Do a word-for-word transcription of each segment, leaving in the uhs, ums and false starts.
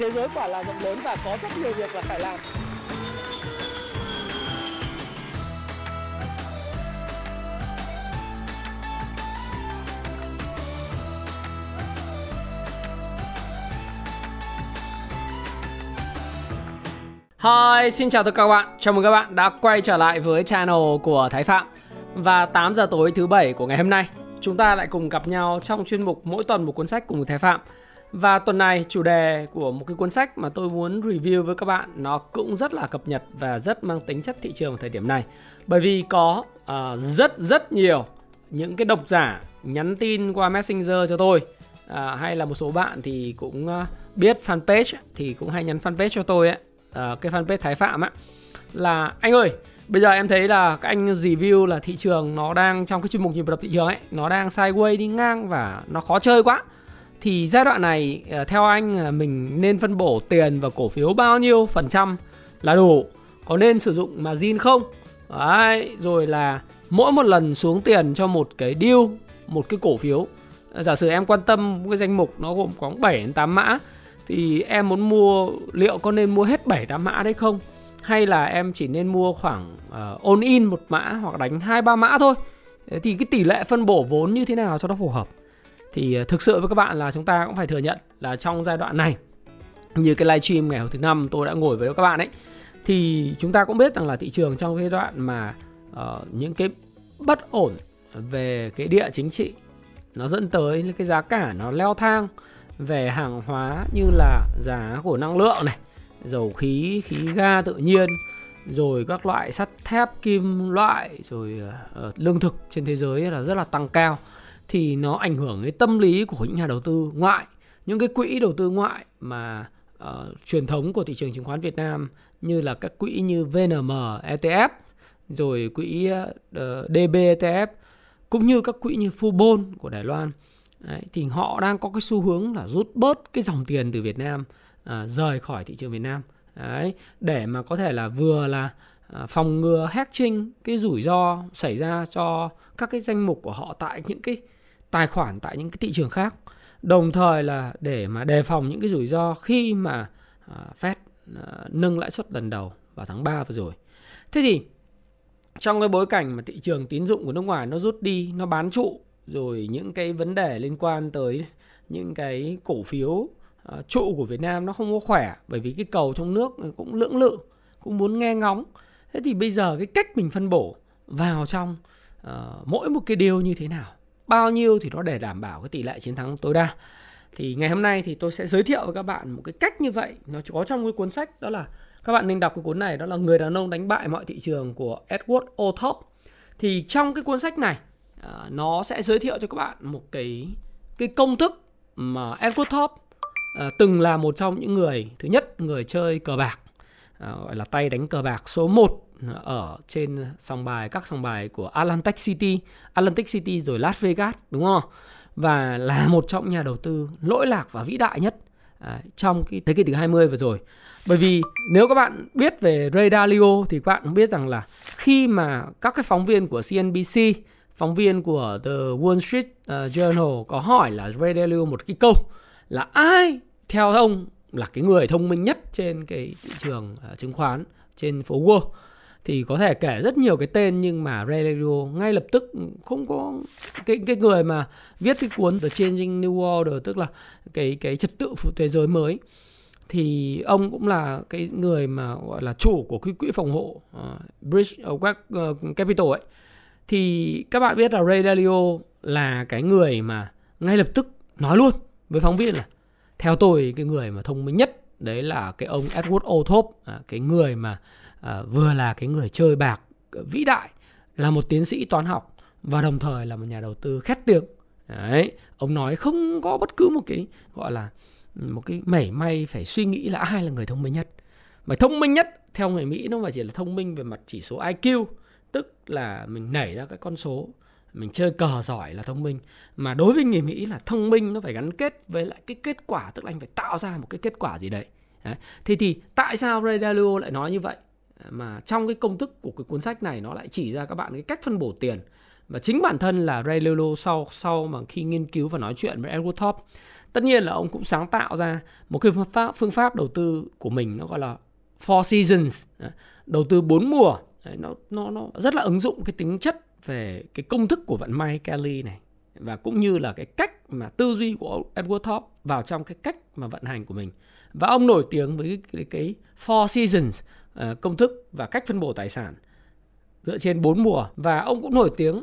Thế giới quả là rộng lớn và có rất nhiều việc là phải làm. Hi, xin chào tất cả các bạn. Chào mừng các bạn đã quay trở lại với channel của Thái Phạm. Và tám giờ tối thứ bảy của ngày hôm nay, chúng ta lại cùng gặp nhau trong chuyên mục mỗi tuần một cuốn sách cùng Thái Phạm. Và tuần này chủ đề của một cái cuốn sách mà tôi muốn review với các bạn nó cũng rất là cập nhật và rất mang tính chất thị trường ở thời điểm này. Bởi vì có uh, rất rất nhiều những cái độc giả nhắn tin qua Messenger cho tôi, uh, hay là một số bạn thì cũng uh, biết fanpage thì cũng hay nhắn fanpage cho tôi ấy. Uh, cái fanpage Thái Phạm á, là anh ơi, bây giờ em thấy là các anh review là thị trường nó đang, trong cái chuyên mục nhịp đập thị trường ấy, nó đang sideways đi ngang và nó khó chơi quá. Thì giai đoạn này uh, theo anh mình nên phân bổ tiền vào cổ phiếu bao nhiêu phần trăm là đủ, có nên sử dụng margin không? Đấy, rồi là mỗi một lần xuống tiền cho một cái deal, một cái cổ phiếu, giả sử em quan tâm cái danh mục nó gồm có bảy đến tám mã, thì em muốn mua, liệu có nên mua hết bảy tám mã đấy không? Hay là em chỉ nên mua khoảng uh, all in một mã hoặc đánh hai ba mã thôi? Thì cái tỷ lệ phân bổ vốn như thế nào cho nó phù hợp? Thì uh, thực sự với các bạn là chúng ta cũng phải thừa nhận là trong giai đoạn này, như cái live stream ngày hôm thứ năm tôi đã ngồi với các bạn ấy, thì chúng ta cũng biết rằng là thị trường trong cái đoạn mà uh, những cái bất ổn về cái địa chính trị nó dẫn tới cái giá cả nó leo thang về hàng hóa như là giá của năng lượng này, dầu khí, khí ga tự nhiên, rồi các loại sắt thép, kim loại, rồi uh, lương thực trên thế giới là rất là tăng cao, thì nó ảnh hưởng đến tâm lý của những nhà đầu tư ngoại, những cái quỹ đầu tư ngoại mà uh, truyền thống của thị trường chứng khoán Việt Nam, như là các quỹ như vê en em e tê ép, rồi quỹ uh, đê bê e tê ép, cũng như các quỹ như Fubon của Đài Loan. Đấy, thì họ đang có cái xu hướng là rút bớt cái dòng tiền từ Việt Nam, à, rời khỏi thị trường Việt Nam. Đấy, để mà có thể là vừa là à, phòng ngừa hedging cái rủi ro xảy ra cho các cái danh mục của họ tại những cái tài khoản tại những cái thị trường khác, đồng thời là để mà đề phòng những cái rủi ro khi mà à, Fed à, nâng lãi suất lần đầu vào tháng ba vừa rồi. Thế thì trong cái bối cảnh mà thị trường tín dụng của nước ngoài nó rút đi, nó bán trụ, rồi những cái vấn đề liên quan tới những cái cổ phiếu uh, trụ của Việt Nam nó không có khỏe, bởi vì cái cầu trong nước cũng lưỡng lự, cũng muốn nghe ngóng. Thế thì bây giờ cái cách mình phân bổ vào trong uh, mỗi một cái deal như thế nào, bao nhiêu thì nó để đảm bảo cái tỷ lệ chiến thắng tối đa. Thì ngày hôm nay thì tôi sẽ giới thiệu với các bạn một cái cách như vậy. Nó có trong cái cuốn sách, đó là các bạn nên đọc cái cuốn này, đó là Người đàn ông đánh bại mọi thị trường của Edward Thorp. Thì trong cái cuốn sách này, À, nó sẽ giới thiệu cho các bạn một cái, cái công thức mà Edward Thorp à, từng là một trong những người, thứ nhất người chơi cờ bạc, à, gọi là tay đánh cờ bạc số một ở trên sòng bài, các sòng bài của Atlantic City, Atlantic City rồi Las Vegas, đúng không? Và là một trong những nhà đầu tư lỗi lạc và vĩ đại nhất à, trong cái thế kỷ thứ hai mươi vừa rồi. Bởi vì nếu các bạn biết về Ray Dalio thì các bạn cũng biết rằng là khi mà các cái phóng viên của xê en bê xê, phóng viên của The Wall Street Journal có hỏi là Ray Dalio một cái câu là ai theo ông là cái người thông minh nhất trên cái thị trường chứng khoán trên phố Wall, thì có thể kể rất nhiều cái tên, nhưng mà Ray Dalio ngay lập tức không có cái, cái người mà viết cái cuốn The Changing New Order, tức là cái, cái trật tự thế giới mới, thì ông cũng là cái người mà gọi là chủ của cái quỹ phòng hộ uh, Bridge uh, Capital ấy. Thì các bạn biết là Ray Dalio là cái người mà ngay lập tức nói luôn với phóng viên là theo tôi cái người mà thông minh nhất đấy là cái ông Edward Thorp, cái người mà à, vừa là cái người chơi bạc vĩ đại, là một tiến sĩ toán học và đồng thời là một nhà đầu tư khét tiếng. Đấy, ông nói không có bất cứ một cái gọi là một cái mảy may phải suy nghĩ là ai là người thông minh nhất. Mà thông minh nhất theo người Mỹ nó phải chỉ là thông minh về mặt chỉ số i kiu, tức là mình nảy ra cái con số, mình chơi cờ giỏi là thông minh. Mà đối với người Mỹ là thông minh nó phải gắn kết với lại cái kết quả, tức là anh phải tạo ra một cái kết quả gì đấy. Đấy. Thế thì tại sao Ray Dalio lại nói như vậy? Mà trong cái công thức của cái cuốn sách này nó lại chỉ ra các bạn cái cách phân bổ tiền. Và chính bản thân là Ray Dalio sau, sau mà khi nghiên cứu và nói chuyện với Edward Thorp Tất nhiên là ông cũng sáng tạo ra một cái phương pháp, phương pháp đầu tư của mình, nó gọi là Four Seasons, đầu tư bốn mùa. Đấy, nó, nó, nó rất là ứng dụng cái tính chất về cái công thức của vận may Kelly này, và cũng như là cái cách mà tư duy của Edward Thorp vào trong cái cách mà vận hành của mình. Và ông nổi tiếng với cái, cái Four Seasons, uh, công thức và cách phân bổ tài sản dựa trên bốn mùa. Và ông cũng nổi tiếng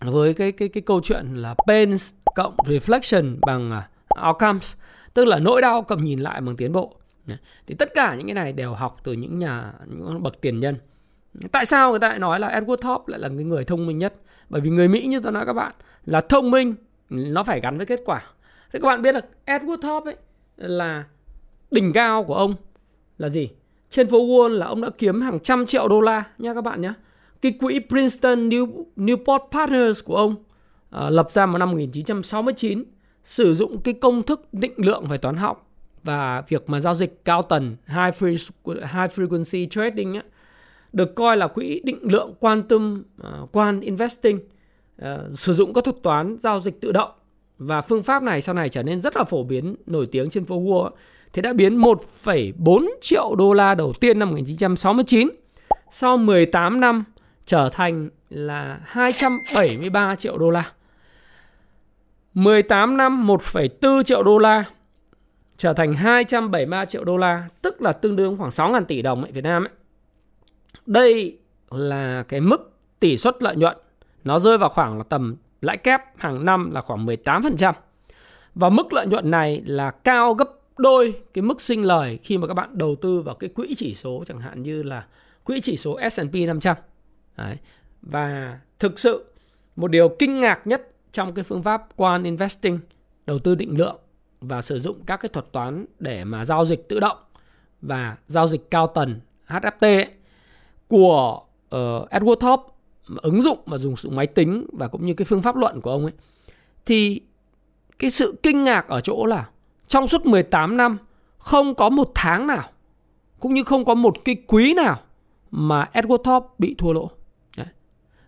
với cái, cái, cái câu chuyện là Pains cộng Reflection bằng uh, Outcomes, tức là nỗi đau cộng nhìn lại bằng tiến bộ. Thì tất cả những cái này đều học từ những nhà, những bậc tiền nhân. Tại sao người ta lại nói là Edward Thorp lại là cái người thông minh nhất? Bởi vì người Mỹ, như tôi nói các bạn, là thông minh nó phải gắn với kết quả. Thế các bạn biết là Edward Thorp ấy, là đỉnh cao của ông là gì? Trên phố Wall là ông đã kiếm hàng trăm triệu đô la nha các bạn nhé. Cái quỹ Princeton Newport Partners của ông à, lập ra vào năm một nghìn chín trăm sáu mươi chín, sử dụng cái công thức định lượng về toán học và việc mà giao dịch cao tần high frequency trading ấy, được coi là quỹ định lượng quantum uh, quant investing, uh, sử dụng các thuật toán giao dịch tự động. Và phương pháp này sau này trở nên rất là phổ biến, nổi tiếng trên phố Wall. Thế đã biến một phẩy bốn triệu đô la đầu tiên năm một nghìn chín trăm sáu mươi chín, sau mười tám năm trở thành là hai trăm bảy mươi ba triệu đô la. mười tám năm một phẩy bốn triệu đô la trở thành hai trăm bảy mươi ba triệu đô la, tức là tương đương khoảng sáu nghìn tỷ đồng ở Việt Nam ấy. Đây là cái mức tỷ suất lợi nhuận, nó rơi vào khoảng là tầm lãi kép hàng năm là khoảng mười tám phần trăm. Và mức lợi nhuận này là cao gấp đôi cái mức sinh lời khi mà các bạn đầu tư vào cái quỹ chỉ số, chẳng hạn như là quỹ chỉ số S and P năm trăm. Đấy. Và thực sự một điều kinh ngạc nhất trong cái phương pháp quant investing, đầu tư định lượng và sử dụng các cái thuật toán để mà giao dịch tự động và giao dịch cao tần H F T ấy, của uh, Edward Thorp, ứng dụng và dùng sự máy tính và cũng như cái phương pháp luận của ông ấy, thì cái sự kinh ngạc ở chỗ là trong suốt mười tám năm không có một tháng nào cũng như không có một cái quý nào mà Edward Thorp bị thua lỗ. Đấy.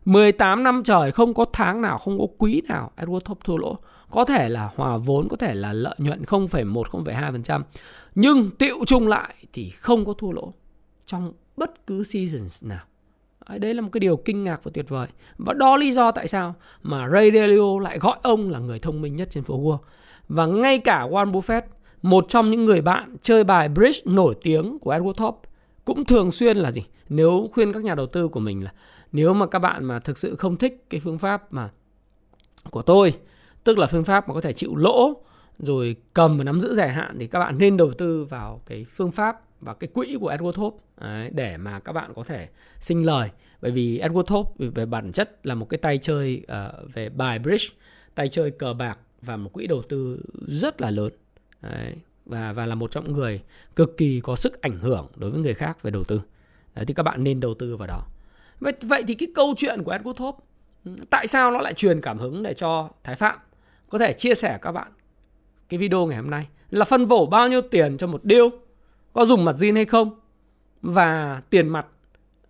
mười tám năm trời không có tháng nào, không có quý nào Edward Thorp thua lỗ. Có thể là hòa vốn, có thể là lợi nhuận không phẩy một, không phẩy hai phần trăm, nhưng tựu chung lại thì không có thua lỗ trong bất cứ seasons nào. Đấy là một cái điều kinh ngạc và tuyệt vời. Và đó lý do tại sao mà Ray Dalio lại gọi ông là người thông minh nhất trên phố Wall. Và ngay cả Warren Buffett, một trong những người bạn chơi bài bridge nổi tiếng của Edward Thorp, cũng thường xuyên là gì? Nếu khuyên các nhà đầu tư của mình là nếu mà các bạn mà thực sự không thích cái phương pháp mà của tôi, tức là phương pháp mà có thể chịu lỗ rồi cầm và nắm giữ dài hạn, thì các bạn nên đầu tư vào cái phương pháp và cái quỹ của Edward Thorp để mà các bạn có thể sinh lời. Bởi vì Edward Thorp về bản chất là một cái tay chơi uh, về bài bridge, tay chơi cờ bạc và một quỹ đầu tư rất là lớn. Đấy. Và, và là một trong những người cực kỳ có sức ảnh hưởng đối với người khác về đầu tư. Đấy, thì các bạn nên đầu tư vào đó. Vậy, vậy thì cái câu chuyện của Edward Thorp, tại sao nó lại truyền cảm hứng để cho Thái Phạm có thể chia sẻ các bạn cái video ngày hôm nay là phân bổ bao nhiêu tiền cho một deal, có dùng mặt zin hay không, và tiền mặt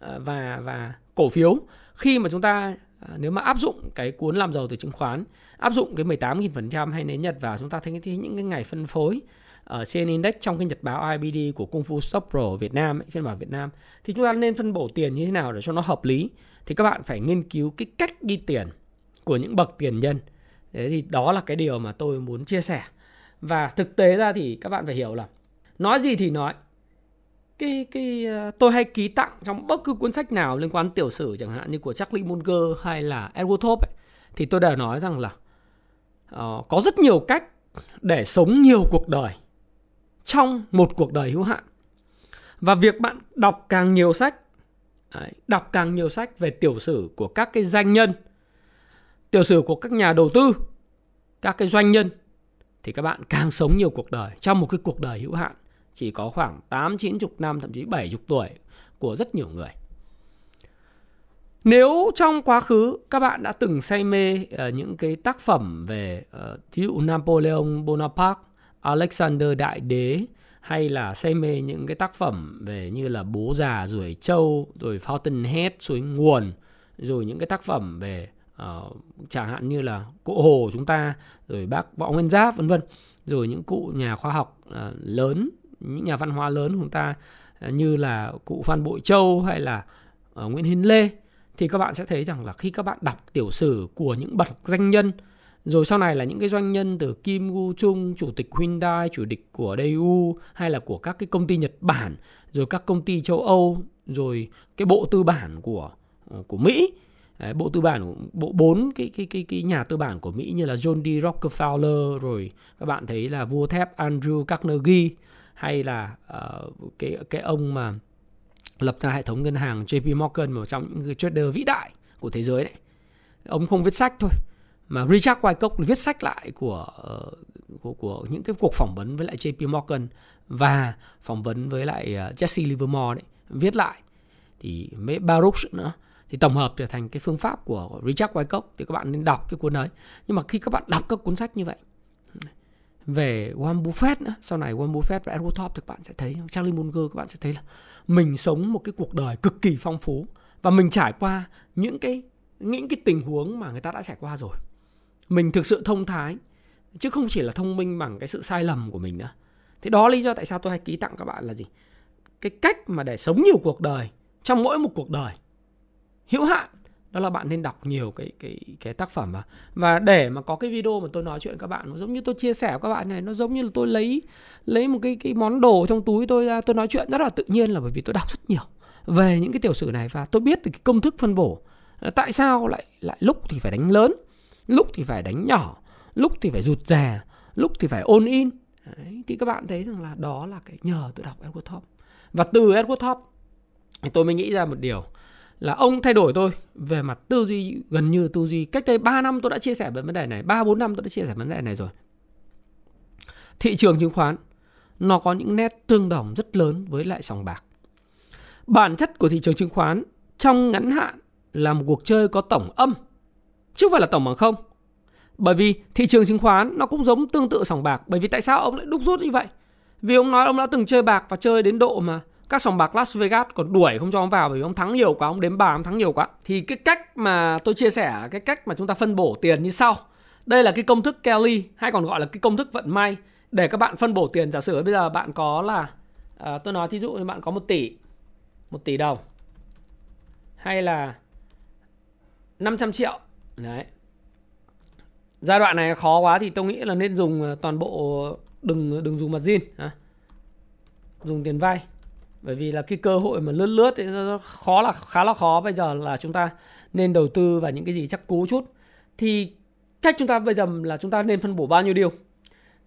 và, và cổ phiếu. Khi mà chúng ta nếu mà áp dụng cái cuốn Làm Giàu Từ Chứng Khoán, áp dụng cái mười tám nghìn phần trăm hay nến Nhật vào, chúng ta thấy những cái ngày phân phối ở trên index trong cái nhật báo I B D của Kung Fu Stop Pro Việt Nam, phiên bản Việt Nam, thì chúng ta nên phân bổ tiền như thế nào để cho nó hợp lý. Thì các bạn phải nghiên cứu cái cách đi tiền của những bậc tiền nhân. Thế thì đó là cái điều mà tôi muốn chia sẻ. Và thực tế ra thì các bạn phải hiểu là nói gì thì nói, cái, cái, tôi hay ký tặng trong bất cứ cuốn sách nào liên quan tiểu sử, chẳng hạn như của Charlie Munger hay là Edward Thorp ấy, thì tôi đều nói rằng là uh, có rất nhiều cách để sống nhiều cuộc đời trong một cuộc đời hữu hạn. Và việc bạn đọc càng nhiều sách, đấy, đọc càng nhiều sách về tiểu sử của các cái danh nhân, tiểu sử của các nhà đầu tư, các cái doanh nhân, thì các bạn càng sống nhiều cuộc đời trong một cái cuộc đời hữu hạn chỉ có khoảng tám, chín mươi năm, thậm chí bảy mươi tuổi của rất nhiều người. Nếu trong quá khứ các bạn đã từng say mê uh, những cái tác phẩm về uh, thí dụ Napoleon Bonaparte, Alexander Đại Đế, hay là say mê những cái tác phẩm về như là Bố Già Ruồi Trâu, rồi Fountainhead, Suối Nguồn, rồi những cái tác phẩm về uh, chẳng hạn như là cụ Hồ chúng ta, rồi bác Võ Nguyên Giáp vân vân, rồi những cụ nhà khoa học uh, lớn, những nhà văn hóa lớn chúng ta uh, như là cụ Phan Bội Châu hay là uh, Nguyễn Hiến Lê, thì các bạn sẽ thấy rằng là khi các bạn đọc tiểu sử của những bậc danh nhân, rồi sau này là những cái doanh nhân từ Kim Woo Chung, chủ tịch Hyundai, chủ tịch của Daewoo, hay là của các cái công ty Nhật Bản, rồi các công ty châu Âu, rồi cái bộ tư bản của của Mỹ. Đấy, bộ tư bản, bộ bốn cái cái cái cái nhà tư bản của Mỹ như là John D. Rockefeller, rồi các bạn thấy là vua thép Andrew Carnegie, hay là uh, cái cái ông mà lập ra hệ thống ngân hàng J P. Morgan, một trong những người trader vĩ đại của thế giới đấy. Ông không viết sách thôi, mà Richard Wyckoff viết sách lại của, của, của những cái cuộc phỏng vấn với lại J P. Morgan và phỏng vấn với lại Jesse Livermore đấy, viết lại. Thì mấy Baruch nữa, thì tổng hợp trở thành cái phương pháp của Richard Wyckoff. Thì các bạn nên đọc cái cuốn đấy. Nhưng mà khi các bạn đọc các cuốn sách như vậy về Warren Buffett nữa, sau này Warren Buffett và Edward Thorp, thì các bạn sẽ thấy, Charlie Munger, các bạn sẽ thấy là mình sống một cái cuộc đời cực kỳ phong phú và mình trải qua những cái, những cái tình huống mà người ta đã trải qua rồi. Mình thực sự thông thái, chứ không chỉ là thông minh bằng cái sự sai lầm của mình nữa. Thế đó lý do tại sao tôi hay ký tặng các bạn là gì? Cái cách mà để sống nhiều cuộc đời, trong mỗi một cuộc đời hữu hạn, đó là bạn nên đọc nhiều cái, cái, cái tác phẩm mà. Và để mà có cái video mà tôi nói chuyện các bạn, giống như tôi chia sẻ với các bạn này, nó giống như là tôi lấy, lấy một cái, cái món đồ trong túi tôi ra, tôi nói chuyện rất là tự nhiên, là bởi vì tôi đọc rất nhiều về những cái tiểu sử này. Và tôi biết được cái công thức phân bổ, tại sao lại, lại lúc thì phải đánh lớn, lúc thì phải đánh nhỏ, lúc thì phải rụt rè, lúc thì phải all in. Đấy, thì các bạn thấy rằng là đó là cái nhờ tôi đọc Edward Thorp. Và từ Edward Thorp tôi mới nghĩ ra một điều là ông thay đổi tôi về mặt tư duy, gần như tư duy. Cách đây ba năm tôi đã chia sẻ về vấn đề này, ba bốn năm tôi đã chia sẻ vấn đề này rồi. Thị trường chứng khoán nó có những nét tương đồng rất lớn với lại sòng bạc. Bản chất của thị trường chứng khoán trong ngắn hạn là một cuộc chơi có tổng âm, chứ không phải là tổng bằng không. Bởi vì thị trường chứng khoán nó cũng giống tương tự sòng bạc. Bởi vì tại sao ông lại đúc rút như vậy? Vì ông nói ông đã từng chơi bạc và chơi đến độ mà các sòng bạc Las Vegas còn đuổi không cho ông vào, bởi vì ông thắng nhiều quá, ông đếm bà ông thắng nhiều quá. Thì cái cách mà tôi chia sẻ, cái cách mà chúng ta phân bổ tiền như sau. Đây là cái công thức Kelly, hay còn gọi là cái công thức vận may, để các bạn phân bổ tiền. Giả sử bây giờ bạn có là à, tôi nói thí dụ như bạn có một tỷ một tỷ đồng, hay là năm trăm triệu. Đấy. Giai đoạn này khó quá thì tôi nghĩ là nên dùng toàn bộ, đừng đừng dùng mặt zin, à, dùng tiền vay, bởi vì là cái cơ hội mà lướt lướt thì nó khó, là khá là khó. Bây giờ là chúng ta nên đầu tư vào những cái gì chắc cú chút. Thì cách chúng ta bây giờ là chúng ta nên phân bổ bao nhiêu điều.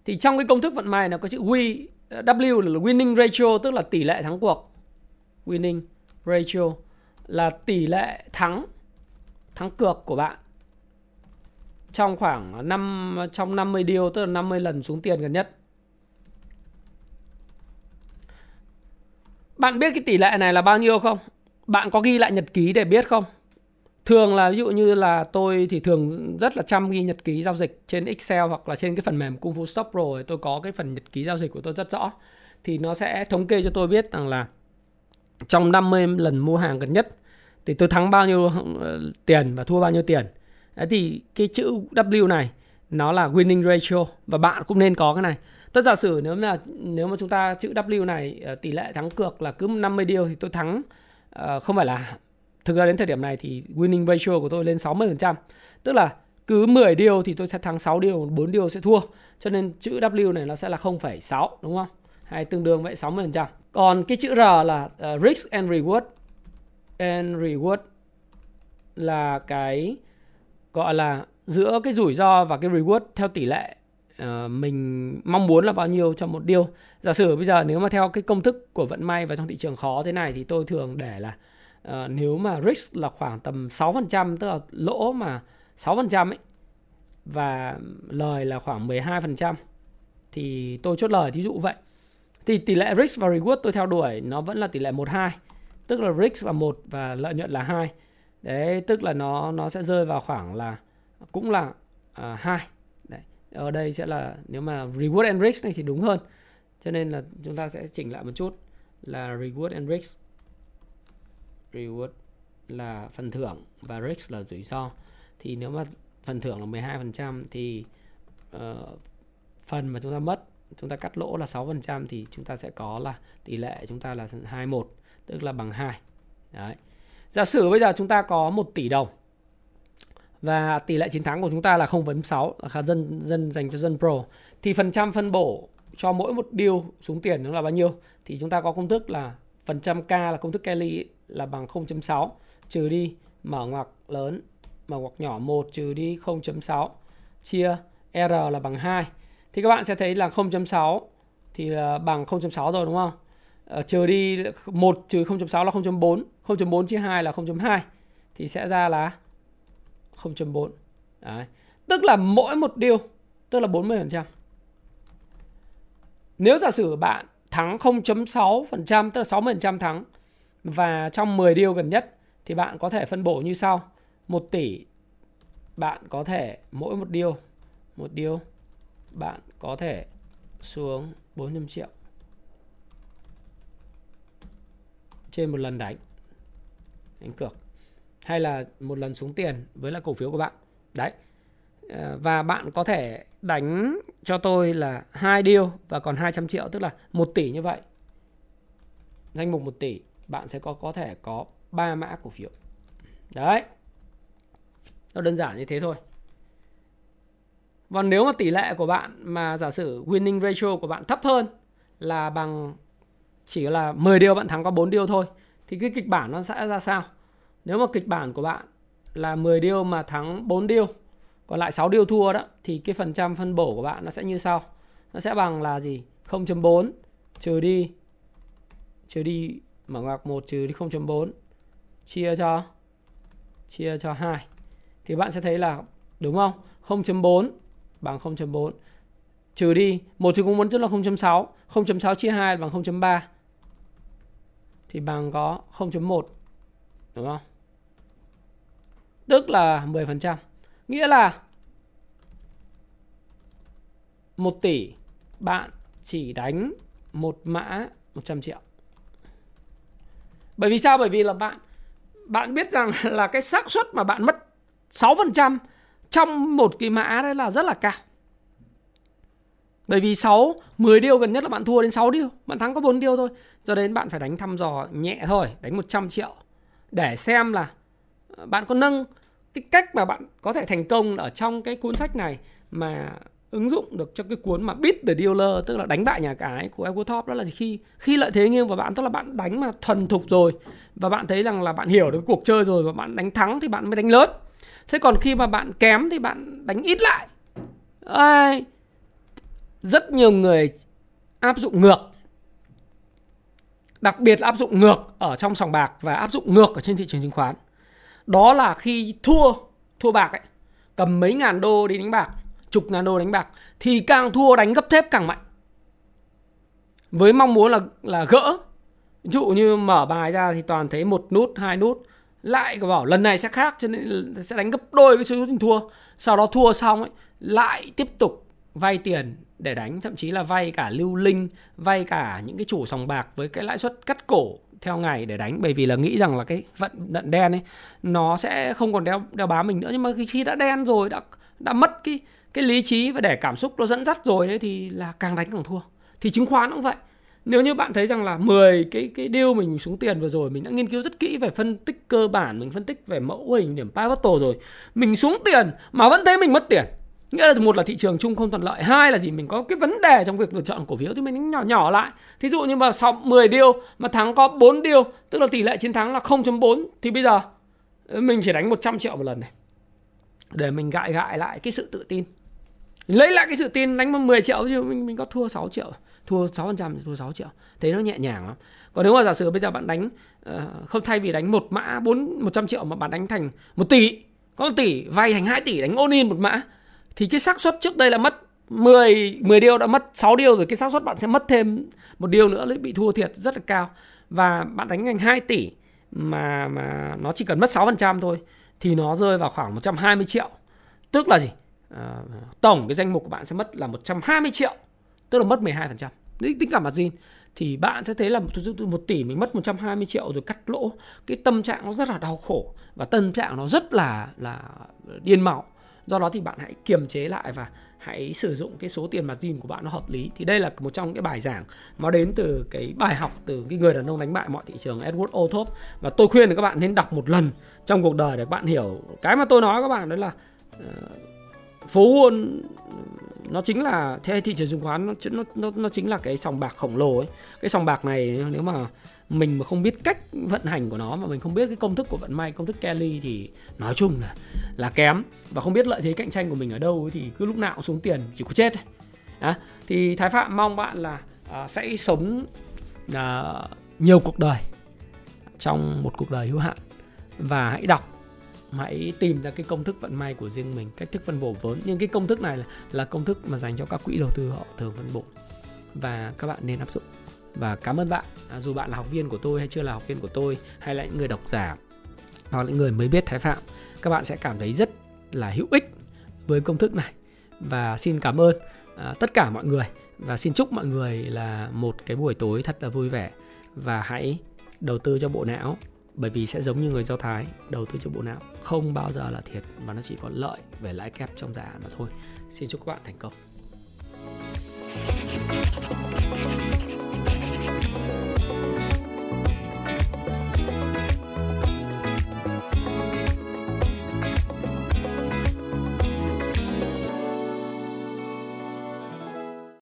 Thì trong cái công thức vận may nó có chữ W, W là winning ratio, tức là tỷ lệ thắng cuộc. Winning ratio là tỷ lệ thắng thắng cược của bạn trong khoảng năm trong năm mươi điều, tức là năm mươi lần xuống tiền gần nhất. Bạn biết cái tỷ lệ này là bao nhiêu không? Bạn có ghi lại nhật ký để biết không? Thường là ví dụ như là tôi thì thường rất là chăm ghi nhật ký giao dịch trên Excel, hoặc là trên cái phần mềm Kung Fu Stop Pro ấy, tôi có cái phần nhật ký giao dịch của tôi rất rõ. Thì nó sẽ thống kê cho tôi biết rằng là trong năm mươi lần mua hàng gần nhất thì tôi thắng bao nhiêu tiền và thua bao nhiêu tiền. Đấy, thì cái chữ W này nó là winning ratio, và bạn cũng nên có cái này. Tất giả sử nếu mà nếu mà chúng ta chữ W này, tỷ lệ thắng cược là cứ năm mươi điều thì tôi thắng, không phải là, thực ra đến thời điểm này thì winning ratio của tôi lên sáu mươi phần trăm, tức là cứ mười điều thì tôi sẽ thắng sáu điều, bốn điều sẽ thua. Cho nên chữ W này nó sẽ là không phẩy sáu, đúng không? Hay tương đương vậy, sáu mươi phần trăm. Còn cái chữ R là risk and reward. And reward là cái gọi là giữa cái rủi ro và cái reward theo tỷ lệ uh, mình mong muốn là bao nhiêu cho một điều. Giả sử bây giờ nếu mà theo cái công thức của vận may và trong thị trường khó thế này thì tôi thường để là uh, nếu mà risk là khoảng tầm sáu phần trăm, tức là lỗ mà sáu phần trăm ấy, và lời là khoảng mười hai phần trăm thì tôi chốt lời, thí dụ vậy. Thì tỷ lệ risk và reward tôi theo đuổi nó vẫn là tỷ lệ một hai, tức là risk là một và lợi nhuận là hai. Đấy, tức là nó nó sẽ rơi vào khoảng là cũng là uh, hai. Đấy, ở đây sẽ là nếu mà reward and risk này thì đúng hơn. Cho nên là chúng ta sẽ chỉnh lại một chút là reward and risk. Reward là phần thưởng và risk là rủi ro. thì nếu mà phần thưởng là mười hai phần trăm thì uh, phần mà chúng ta mất, chúng ta cắt lỗ là sáu phần trăm thì chúng ta sẽ có là tỷ lệ chúng ta là hai mươi mốt, tức là bằng hai. Đấy. Giả sử bây giờ chúng ta có một tỷ đồng và tỷ lệ chiến thắng của chúng ta là không phẩy sáu, là dân dân dành cho dân pro, thì phần trăm phân bổ cho mỗi một điều xuống tiền nó là bao nhiêu? Thì chúng ta có công thức là phần trăm K là công thức Kelly là bằng không phẩy sáu trừ đi mở ngoặc lớn mở ngoặc nhỏ một trừ đi không phẩy sáu chia R là bằng hai. Thì các bạn sẽ thấy là không phẩy sáu thì bằng không phẩy sáu rồi đúng không? Trừ đi một trừ không phẩy sáu là không phẩy bốn, không phẩy bốn chia hai là không phẩy hai thì sẽ ra là không phẩy bốn. Đấy. Tức là mỗi một điều, tức là bốn mươi phần trăm. Nếu giả sử bạn thắng không phẩy sáu phần trăm, tức là sáu mươi phần trăm thắng, và trong mười điều gần nhất thì bạn có thể phân bổ như sau. một tỷ bạn có thể mỗi một điều, một điều bạn có thể xuống bốn trăm triệu trên một lần đánh đánh cược, hay là một lần xuống tiền với là cổ phiếu của bạn. Đấy. Và bạn có thể đánh cho tôi là hai điều và còn hai trăm triệu, tức là một tỷ như vậy. Danh mục một tỷ bạn sẽ có có thể có ba mã cổ phiếu. Đấy. Nó đơn giản như thế thôi. Và nếu mà tỷ lệ của bạn mà giả sử winning ratio của bạn thấp hơn là bằng chỉ là mười điều bạn thắng có bốn điều thôi, thì cái kịch bản nó sẽ ra sao? Nếu mà kịch bản của bạn là mười điều mà thắng bốn điều, còn lại sáu điều thua đó, thì cái phần trăm phân bổ của bạn nó sẽ như sau. Nó sẽ bằng là gì? không phẩy bốn trừ đi trừ đi mở ngoặc một trừ đi không phẩy bốn chia cho chia cho hai. Thì bạn sẽ thấy là đúng không? không phẩy bốn bằng không phẩy bốn trừ đi một trừ không bốn tức là không phẩy sáu, không phẩy sáu chia hai bằng không phẩy ba thì bằng có không phẩy một, đúng không? Tức là mười phần trăm. Nghĩa là một tỷ bạn chỉ đánh một mã một trăm triệu. Bởi vì sao? Bởi vì là bạn bạn biết rằng là cái xác suất mà bạn mất sáu phần trăm trong một cái mã đấy là rất là cao. Bởi vì sáu, mười điều gần nhất là bạn thua đến sáu điều, bạn thắng có bốn điều thôi. Cho đến bạn phải đánh thăm dò nhẹ thôi, đánh một trăm triệu để xem là bạn có nâng. Cái cách mà bạn có thể thành công ở trong cái cuốn sách này mà ứng dụng được cho cái cuốn mà Beat the Dealer, tức là đánh bại nhà cái của Edward Thorp, đó là khi khi lợi thế nghiêng vào bạn, tức là bạn đánh mà thuần thục rồi và bạn thấy rằng là bạn hiểu được cuộc chơi rồi và bạn đánh thắng thì bạn mới đánh lớn. Thế còn khi mà bạn kém thì bạn đánh ít lại. Ê, rất nhiều người áp dụng ngược, đặc biệt áp dụng ngược ở trong sòng bạc và áp dụng ngược ở trên thị trường chứng khoán. Đó là khi thua, thua bạc ấy, cầm mấy ngàn đô đi đánh bạc, chục ngàn đô đánh bạc, thì càng thua đánh gấp thép càng mạnh. Với mong muốn là, là gỡ. Ví dụ như mở bài ra thì toàn thấy một nút, hai nút. Lại bảo lần này sẽ khác, cho nên sẽ đánh gấp đôi cái số mình thua. Sau đó thua xong ấy, lại tiếp tục vay tiền để đánh. Thậm chí là vay cả lưu linh, vay cả những cái chủ sòng bạc với cái lãi suất cắt cổ theo ngày để đánh, bởi vì là nghĩ rằng là cái vận đận đen ấy nó sẽ không còn đeo đeo bám mình nữa. Nhưng mà khi đã đen rồi, đã đã mất cái cái lý trí và để cảm xúc nó dẫn dắt rồi ấy, thì là càng đánh càng thua. Thì chứng khoán cũng vậy. Nếu như bạn thấy rằng là mười cái cái deal mình xuống tiền vừa rồi, mình đã nghiên cứu rất kỹ về phân tích cơ bản, mình phân tích về mẫu hình điểm pivotal rồi, mình xuống tiền mà vẫn thấy mình mất tiền, nghĩa là một là thị trường chung không thuận lợi, hai là gì, mình có cái vấn đề trong việc lựa chọn cổ phiếu thì mình nhỏ nhỏ lại. Thí dụ như mà sau mười điều mà thắng có bốn điều, tức là tỷ lệ chiến thắng là không phẩy bốn, thì bây giờ mình chỉ đánh một trăm triệu một lần này để mình gại gại lại cái sự tự tin, lấy lại cái sự tin. Đánh mười triệu chứ mình, mình có thua sáu triệu, thua sáu phần trăm thì thua sáu triệu, thế nó nhẹ nhàng lắm. Còn nếu mà giả sử bây giờ bạn đánh uh, không, thay vì đánh một mã một trăm triệu mà bạn đánh thành một tỷ, có một tỷ vay thành hai tỷ đánh all in một mã, thì cái xác suất trước đây là mất mười, mười điều đã mất sáu điều rồi, cái xác suất bạn sẽ mất thêm một điều nữa bị thua thiệt rất là cao. Và bạn đánh thành hai tỷ mà, mà nó chỉ cần mất sáu phần trăm thôi thì nó rơi vào khoảng một trăm hai mươi triệu. Tức là gì? À, tổng cái danh mục của bạn sẽ mất là một trăm hai mươi triệu, tức là mất mười hai phần trăm. Tính cả margin thì bạn sẽ thấy là một tỷ mình mất một trăm hai mươi triệu rồi cắt lỗ. Cái tâm trạng nó rất là đau khổ và tâm trạng nó rất là, là điên máu. Do đó thì bạn hãy kiềm chế lại và hãy sử dụng cái số tiền margin của bạn nó hợp lý. Thì đây là một trong cái bài giảng nó đến từ cái bài học từ cái người đàn ông đánh bại mọi thị trường Edward Thorp. Và tôi khuyên các bạn nên đọc một lần trong cuộc đời để các bạn hiểu cái mà tôi nói các bạn, đó là uh, phố Wall nó chính là thế, thị trường chứng khoán nó, nó, nó chính là cái sòng bạc khổng lồ ấy. Cái sòng bạc này nếu mà mình mà không biết cách vận hành của nó, mà mình không biết cái công thức của vận may, công thức Kelly, thì nói chung là, là kém. Và không biết lợi thế cạnh tranh của mình ở đâu ấy, thì cứ lúc nào cũng xuống tiền chỉ có chết. Đó. Thì Thái Phạm mong bạn là à, sẽ sống à, nhiều cuộc đời trong một cuộc đời hữu hạn. Và hãy đọc, hãy tìm ra cái công thức vận may của riêng mình, cách thức phân bổ vốn. Nhưng cái công thức này là, là công thức mà dành cho các quỹ đầu tư họ thường phân bổ, và các bạn nên áp dụng. Và cảm ơn bạn, à, dù bạn là học viên của tôi hay chưa là học viên của tôi, hay là những người độc giả hoặc là những người mới biết Thái Phạm, các bạn sẽ cảm thấy rất là hữu ích với công thức này. Và xin cảm ơn à, tất cả mọi người, và xin chúc mọi người là một cái buổi tối thật là vui vẻ. Và hãy đầu tư cho bộ não, bởi vì sẽ giống như người Do Thái, đầu tư cho bộ não không bao giờ là thiệt, mà nó chỉ có lợi về lãi kép trong dài hạn mà thôi. Xin chúc các bạn thành công.